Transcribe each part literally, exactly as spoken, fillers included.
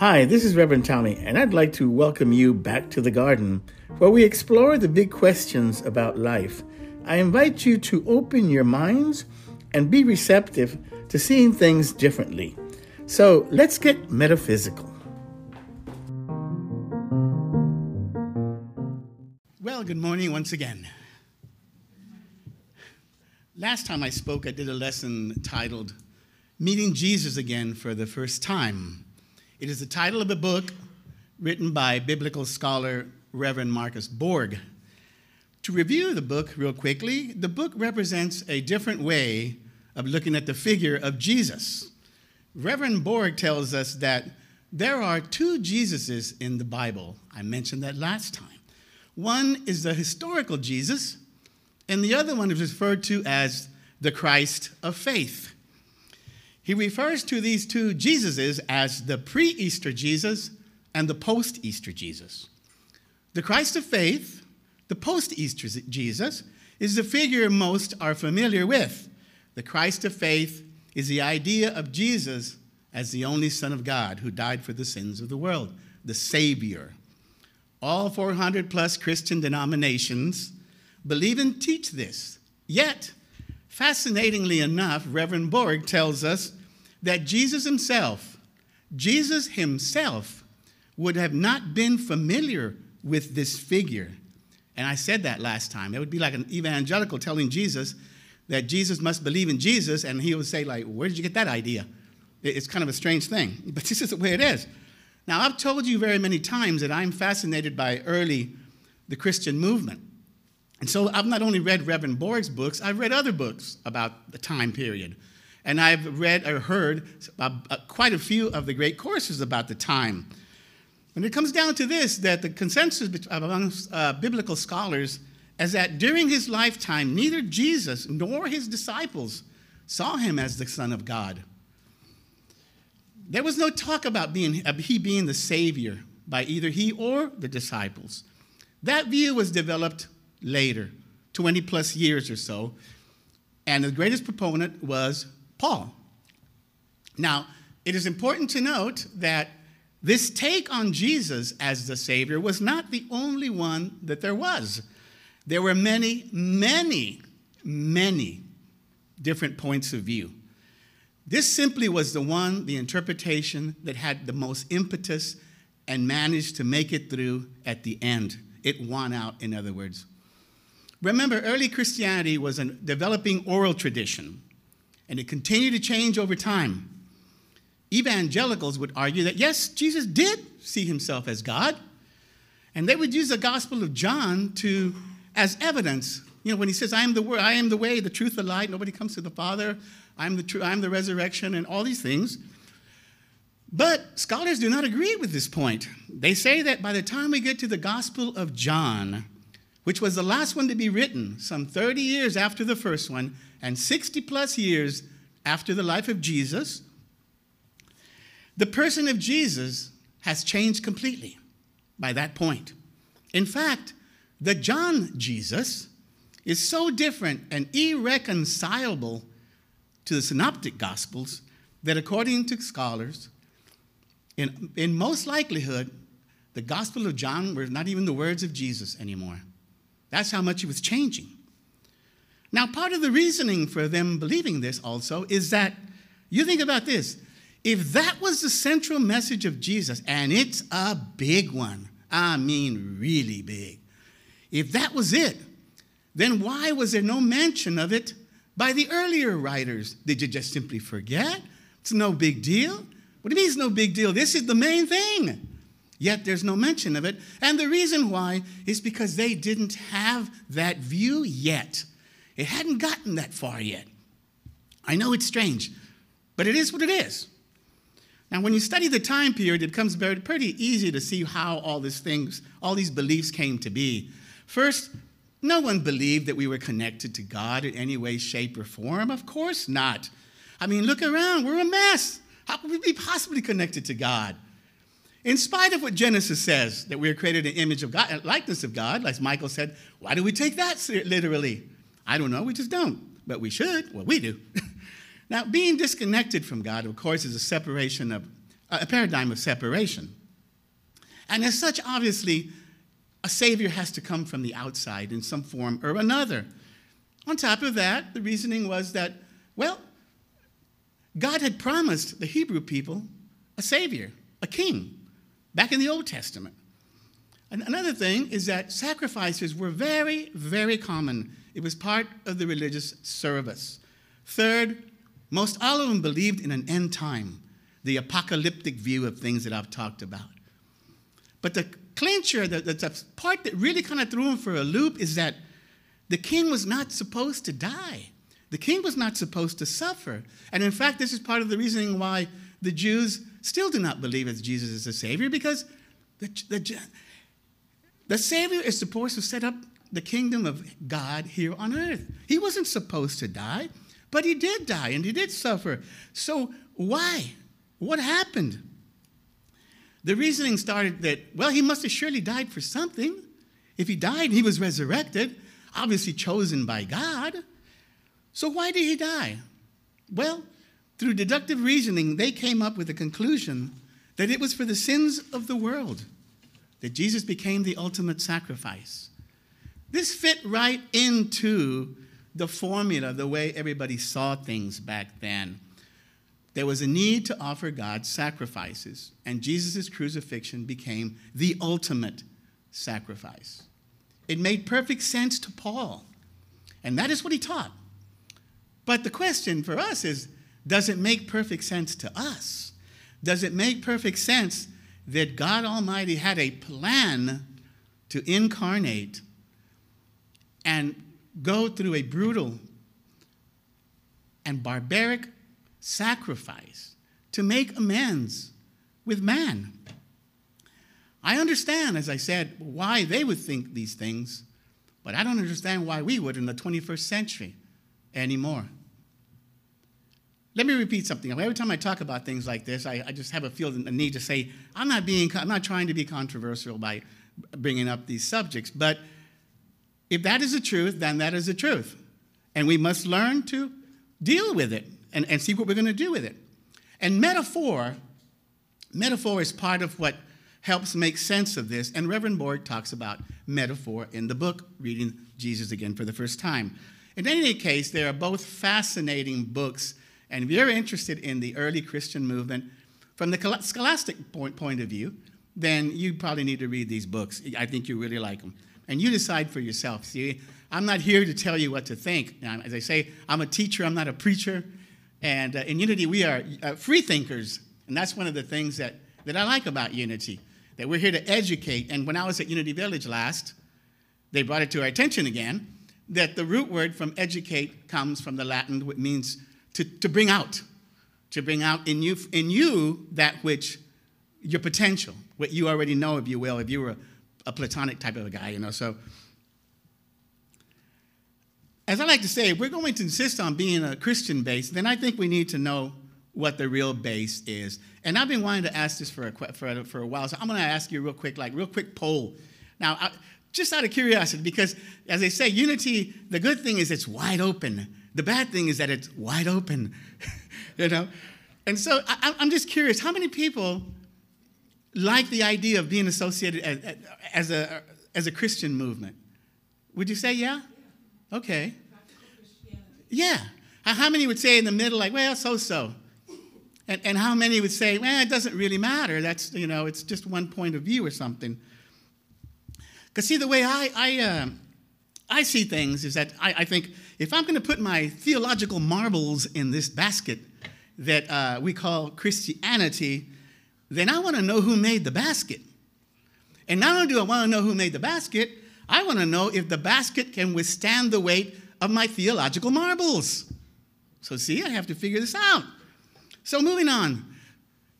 Hi, this is Reverend Tommy, and I'd like to welcome you back to the garden, where we explore the big questions about life. I invite you to open your minds and be receptive to seeing things differently. So let's get metaphysical. Well, good morning once again. Last time I spoke, I did a lesson titled, Meeting Jesus Again for the First Time. It is the title of a book written by biblical scholar Reverend Marcus Borg. To review the book real quickly, the book represents a different way of looking at the figure of Jesus. Reverend Borg tells us that there are two Jesuses in the Bible. I mentioned that last time. One is the historical Jesus, and the other one is referred to as the Christ of faith. He refers to these two Jesuses as the pre-Easter Jesus and the post-Easter Jesus. The Christ of faith, the post-Easter Jesus, is the figure most are familiar with. The Christ of faith is the idea of Jesus as the only Son of God who died for the sins of the world, the Savior. All four hundred plus Christian denominations believe and teach this, yet fascinatingly enough, Reverend Borg tells us that Jesus himself, Jesus himself would have not been familiar with this figure. And I said that last time. It would be like an evangelical telling Jesus that Jesus must believe in Jesus, and he would say, like, where did you get that idea? It's kind of a strange thing, but this is the way it is. Now, I've told you very many times that I'm fascinated by early the Christian movement. And so I've not only read Reverend Borg's books, I've read other books about the time period. And I've read or heard quite a few of the great courses about the time. And it comes down to this, that the consensus among uh, biblical scholars is that during his lifetime, neither Jesus nor his disciples saw him as the Son of God. There was no talk about being, uh, he being the Savior by either he or the disciples. That view was developed later, twenty plus years or so, and the greatest proponent was Paul. Now, it is important to note that this take on Jesus as the Savior was not the only one that there was. There were many, many, many different points of view. This simply was the one, the interpretation that had the most impetus and managed to make it through at the end. It won out, in other words. Remember, early Christianity was a developing oral tradition, and it continued to change over time. Evangelicals would argue that, yes, Jesus did see himself as God, and they would use the Gospel of John to, as evidence. You know, when he says, I am the word, I am the way, the truth, the light, nobody comes to the Father, I am the tr- I am the resurrection, and all these things. But scholars do not agree with this point. They say that by the time we get to the Gospel of John, which was the last one to be written, some thirty years after the first one, and sixty plus years after the life of Jesus, the person of Jesus has changed completely by that point. In fact, the John Jesus is so different and irreconcilable to the Synoptic Gospels that, according to scholars, in, in most likelihood, the Gospel of John were not even the words of Jesus anymore. That's how much it was changing. Now, part of the reasoning for them believing this also is that, you think about this, if that was the central message of Jesus, and it's a big one, I mean really big, if that was it, then why was there no mention of it by the earlier writers? Did you just simply forget? It's no big deal. What do you mean it's no big deal? This is the main thing. Yet there's no mention of it. And the reason why is because they didn't have that view yet. It hadn't gotten that far yet. I know it's strange, but it is what it is. Now, when you study the time period, it becomes very, pretty easy to see how all these things, all these beliefs came to be. First, no one believed that we were connected to God in any way, shape, or form. Of course not. I mean, look around. We're a mess. How could we be possibly connected to God? In spite of what Genesis says, that we are created in the image of God, likeness of God, like Michael said, why do we take that literally? I don't know, we just don't. But we should, well, we do. Now, being disconnected from God, of course, is a separation of, a paradigm of separation. And as such, obviously, a savior has to come from the outside in some form or another. On top of that, the reasoning was that, well, God had promised the Hebrew people a savior, a king, back in the Old Testament. And another thing is that sacrifices were very, very common. It was part of the religious service. Third, most all of them believed in an end time, the apocalyptic view of things that I've talked about. But the clincher, the, the, the part that really kind of threw him for a loop is that the king was not supposed to die. The king was not supposed to suffer. And in fact, this is part of the reasoning why the Jews still do not believe that Jesus is the Savior, because the, the, the Savior is supposed to set up the kingdom of God here on earth. He wasn't supposed to die, but he did die and he did suffer. So why? What happened? The reasoning started that, well, he must have surely died for something. If he died, he was resurrected, obviously chosen by God. So why did he die? Well, through deductive reasoning, they came up with the conclusion that it was for the sins of the world that Jesus became the ultimate sacrifice. This fit right into the formula, the way everybody saw things back then. There was a need to offer God sacrifices, and Jesus' crucifixion became the ultimate sacrifice. It made perfect sense to Paul, and that is what he taught. But the question for us is, does it make perfect sense to us? Does it make perfect sense that God Almighty had a plan to incarnate and go through a brutal and barbaric sacrifice to make amends with man? I understand, as I said, why they would think these things, but I don't understand why we would in the twenty-first century anymore. Let me repeat something. Every time I talk about things like this, I, I just have a feel a need to say, I'm not being, I'm not trying to be controversial by bringing up these subjects, but if that is the truth, then that is the truth. And we must learn to deal with it and, and see what we're going to do with it. And metaphor, metaphor is part of what helps make sense of this. And Reverend Borg talks about metaphor in the book, Reading Jesus Again for the First Time. In any case, they are both fascinating books. And if you're interested in the early Christian movement, from the scholastic point, point of view, then you probably need to read these books. I think you really like them. And you decide for yourself. See, I'm not here to tell you what to think. Now, as I say, I'm a teacher. I'm not a preacher. And uh, in Unity, we are uh, free thinkers. And that's one of the things that, that I like about Unity, that we're here to educate. And when I was at Unity Village last, they brought it to our attention again, that the root word from educate comes from the Latin, which means to, to bring out, to bring out in you, in you that which your potential, what you already know, if you will, if you were a a Platonic type of a guy, you know. So, as I like to say, if we're going to insist on being a Christian base, then I think we need to know what the real base is. And I've been wanting to ask this for a, for a, for a while, so I'm going to ask you real quick, like real quick poll. Now, I, just out of curiosity, because as they say, Unity, the good thing is it's wide open. The bad thing is that it's wide open, you know. And so I, I'm just curious, how many people like the idea of being associated as, as, a, as a Christian movement? Would you say, yeah? Okay. Yeah. How many would say in the middle, like, well, so-so? And, and how many would say, well, it doesn't really matter. That's, you know, it's just one point of view or something. Because, see, the way I, I, uh, I see things is that I, I think if I'm going to put my theological marbles in this basket that uh, we call Christianity, then I want to know who made the basket. And not only do I want to know who made the basket, I want to know if the basket can withstand the weight of my theological marbles. So see, I have to figure this out. So moving on.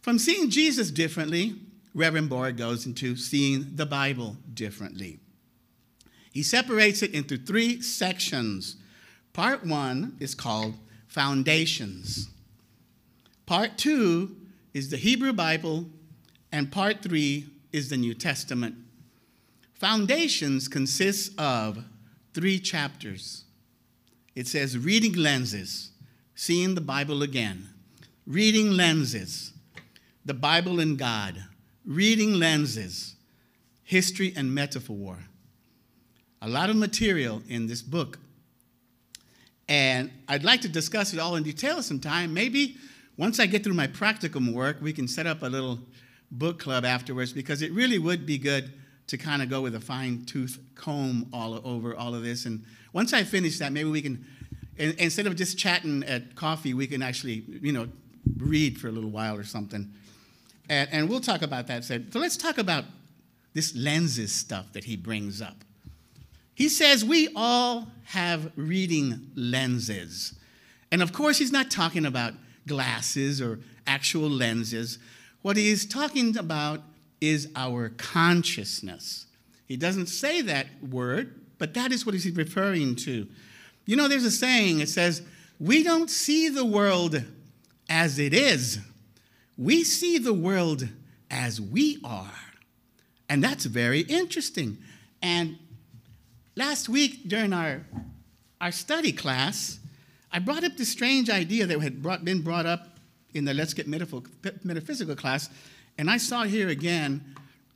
From seeing Jesus differently, Reverend Borg goes into seeing the Bible differently. He separates it into three sections. Part one is called Foundations. Part two is the Hebrew Bible, and part three is the New Testament. Foundations consists of three chapters. It says reading lenses, seeing the Bible again. Reading lenses. the Bible and God, reading lenses, history and metaphor. A lot of material in this book. And I'd like to discuss it all in detail sometime. Maybe once I get through my practicum work, we can set up a little book club afterwards, because it really would be good to kind of go with a fine-tooth comb all over all of this. And once I finish that, maybe we can, and instead of just chatting at coffee, we can actually, you know, read for a little while or something. And, and we'll talk about that. So let's talk about this lenses stuff that he brings up. He says we all have reading lenses. And of course, he's not talking about glasses or actual lenses. What he is talking about is our consciousness. He doesn't say that word, but that is what he's referring to. You know, there's a saying, it says, we don't see the world as it is. We see the world as we are. And that's very interesting. And last week during our, our study class, I brought up this strange idea that had brought, been brought up in the Let's Get Metaphysical class, and I saw it here again,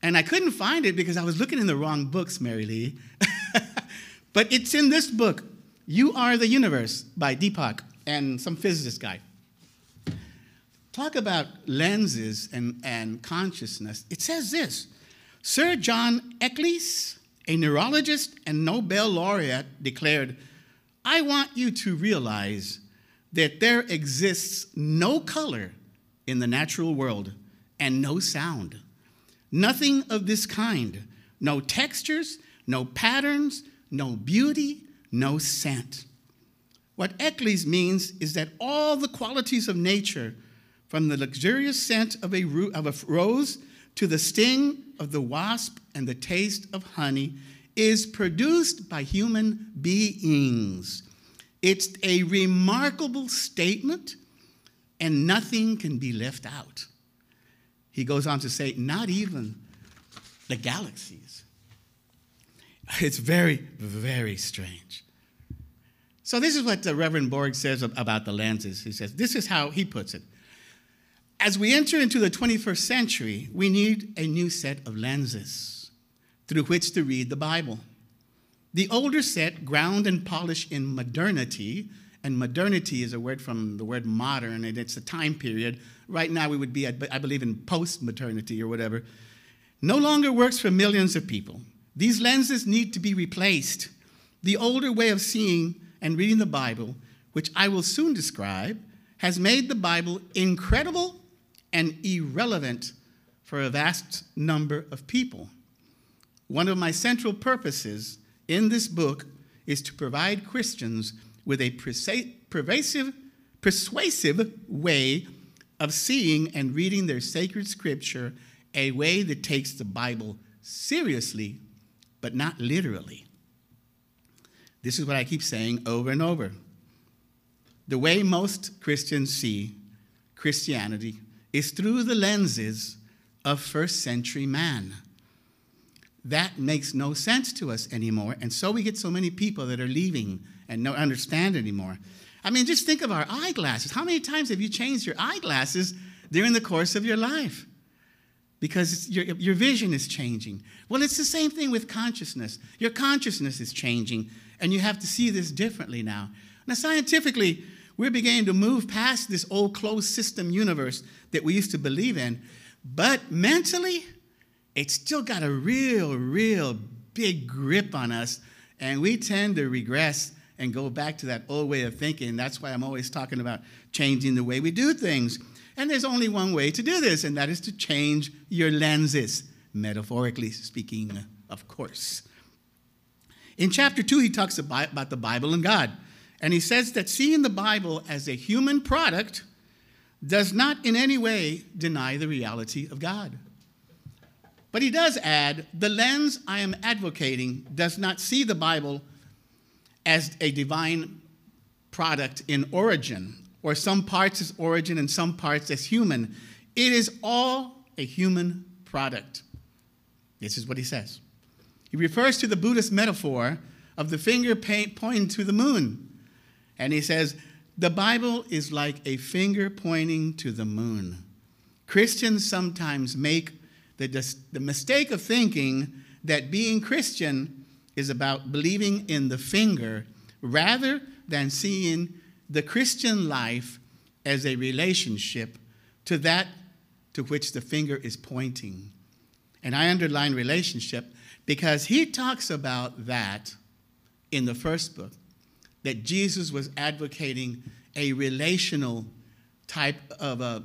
and I couldn't find it because I was looking in the wrong books, Mary Lee. But it's in this book, You Are the Universe by Deepak and some physicist guy. Talk about lenses and, and consciousness. It says this, Sir John Eccles, a neurologist and Nobel laureate, declared, I want you to realize that there exists no color in the natural world and no sound. Nothing of this kind. No textures, no patterns, no beauty, no scent. What Eccles means is that all the qualities of nature, from the luxurious scent of a, ro of a rose to the sting of the wasp and the taste of honey, is produced by human beings. It's a remarkable statement, and nothing can be left out. He goes on to say, not even the galaxies. It's very, very strange. So this is what the Reverend Borg says about the lenses. He says, this is how he puts it. As we enter into the twenty-first century, we need a new set of lenses through which to read the Bible. The older set, ground and polished in modernity, and modernity is a word from the word modern, and it's a time period. Right now we would be, at, I believe, in post-modernity or whatever. No longer works for millions of people. These lenses need to be replaced. The older way of seeing and reading the Bible, which I will soon describe, has made the Bible incredible and irrelevant for a vast number of people. One of my central purposes in this book is to provide Christians with a pervasive, persuasive way of seeing and reading their sacred scripture, a way that takes the Bible seriously, but not literally. This is what I keep saying over and over. The way most Christians see Christianity is through the lenses of first century man. That makes no sense to us anymore, and so we get so many people that are leaving and don't understand anymore. I mean, just think of our eyeglasses. How many times have you changed your eyeglasses during the course of your life? Because it's, your, your vision is changing. Well, it's the same thing with consciousness. Your consciousness is changing, and you have to see this differently now. Now, scientifically, we're beginning to move past this old closed system universe that we used to believe in, but mentally, it's still got a real, real big grip on us, and we tend to regress and go back to that old way of thinking. That's why I'm always talking about changing the way we do things. And there's only one way to do this, and that is to change your lenses, metaphorically speaking, of course. In chapter two, he talks about the Bible and God. And he says that seeing the Bible as a human product does not in any way deny the reality of God. But he does add, the lens I am advocating does not see the Bible as a divine product in origin, or some parts as origin and some parts as human. It is all a human product. This is what he says. He refers to the Buddhist metaphor of the finger pointing to the moon. And he says, the Bible is like a finger pointing to the moon. Christians sometimes make the, the mistake of thinking that being Christian is about believing in the finger rather than seeing the Christian life as a relationship to that to which the finger is pointing. And I underline relationship because he talks about that in the first book, that Jesus was advocating a relational type of a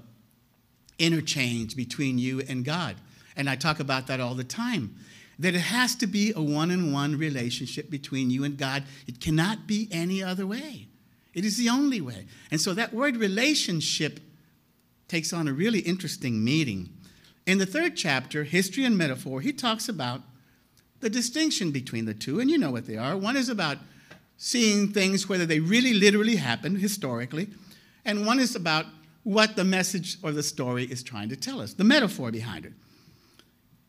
interchange between you and God. And I talk about that all the time, that it has to be a one-on-one relationship between you and God. It cannot be any other way. It is the only way. And so that word relationship takes on a really interesting meaning. In the third chapter, History and Metaphor, he talks about the distinction between the two, and you know what they are. One is about seeing things whether they really literally happened historically, and one is about what the message or the story is trying to tell us, the metaphor behind it.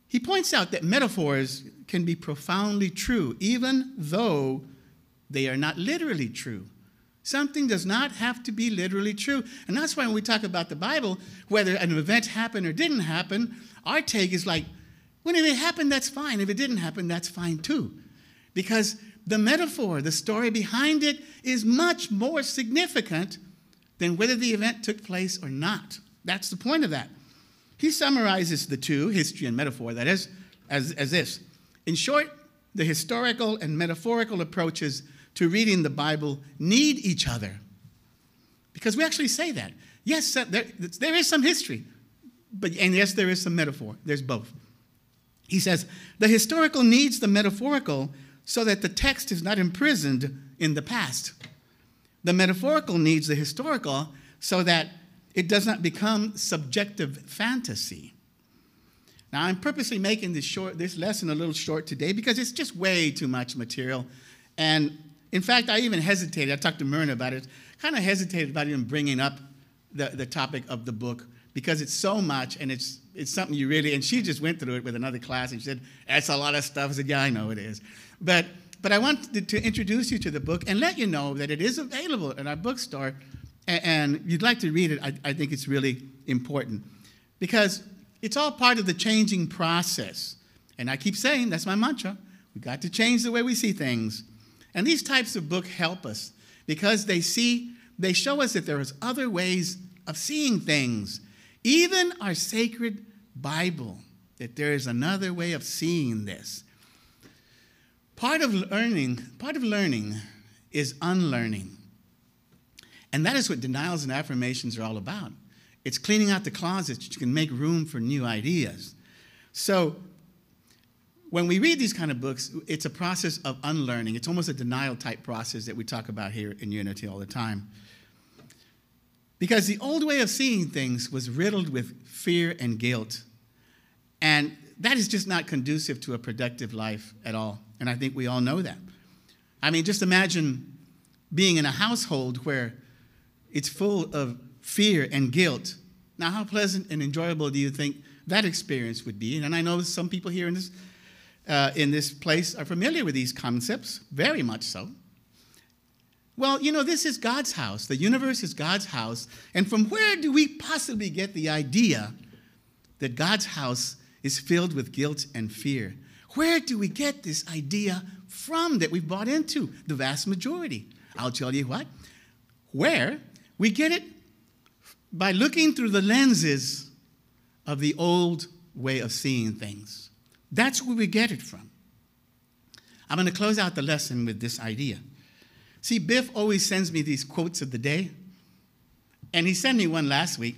He points out that metaphors can be profoundly true, even though they are not literally true. Something does not have to be literally true. And that's why when we talk about the Bible, whether an event happened or didn't happen, our take is like, well, if it happened, that's fine. If it didn't happen, that's fine too. Because the metaphor, the story behind it, is much more significant than whether the event took place or not. That's the point of that. He summarizes the two, history and metaphor, that is, as, as this. In short, the historical and metaphorical approaches to reading the Bible need each other. Because we actually say that. Yes, there, there is some history, but, and yes, there is some metaphor. There's both. He says, the historical needs the metaphorical so that the text is not imprisoned in the past. The metaphorical needs the historical so that it does not become subjective fantasy. Now, I'm purposely making this, short, this lesson a little short today because it's just way too much material. And in fact, I even hesitated. I talked to Myrna about it. Kind of hesitated about even bringing up the, the topic of the book because it's so much and it's, it's something you really, and she just went through it with another class and she said, that's a lot of stuff. I said, yeah, I know it is. But, but I wanted to introduce you to the book and let you know that it is available in our bookstore. And you'd like to read it, I, I think it's really important. Because it's all part of the changing process. And I keep saying, that's my mantra. We've got to change the way we see things. And these types of books help us because they see, they show us that there is other ways of seeing things. Even our sacred Bible, that there is another way of seeing this. Part of learning, part of learning is unlearning. And that is what denials and affirmations are all about. It's cleaning out the closet so you can make room for new ideas. So when we read these kind of books, it's a process of unlearning. It's almost a denial type process that we talk about here in Unity all the time. Because the old way of seeing things was riddled with fear and guilt. And that is just not conducive to a productive life at all. And I think we all know that. I mean, just imagine being in a household where it's full of fear and guilt. Now, how pleasant and enjoyable do you think that experience would be? And I know some people here in this, uh, in this place are familiar with these concepts, very much so. Well, you know, this is God's house. The universe is God's house. And from where do we possibly get the idea that God's house is filled with guilt and fear? Where do we get this idea from that we've bought into, the vast majority? I'll tell you what. Where we get it by looking through the lenses of the old way of seeing things. That's where we get it from. I'm going to close out the lesson with this idea. See, Biff always sends me these quotes of the day, and he sent me one last week,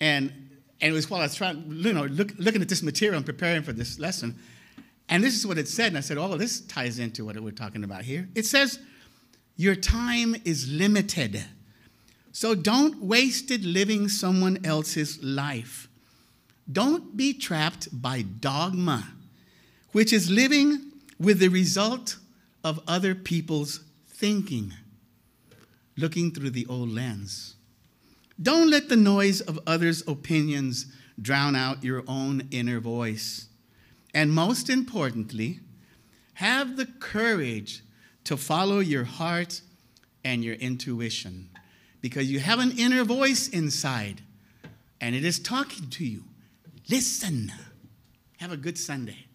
and, and it was while I was trying, you know, look, looking at this material and preparing for this lesson, and this is what it said, and I said, oh, this ties into what we're talking about here. It says, your time is limited, so don't waste it living someone else's life. Don't be trapped by dogma, which is living with the result of other people's thinking, looking through the old lens. Don't let the noise of others' opinions drown out your own inner voice. And most importantly, have the courage to follow your heart and your intuition. Because you have an inner voice inside. and it is talking to you. Listen. Have a good Sunday.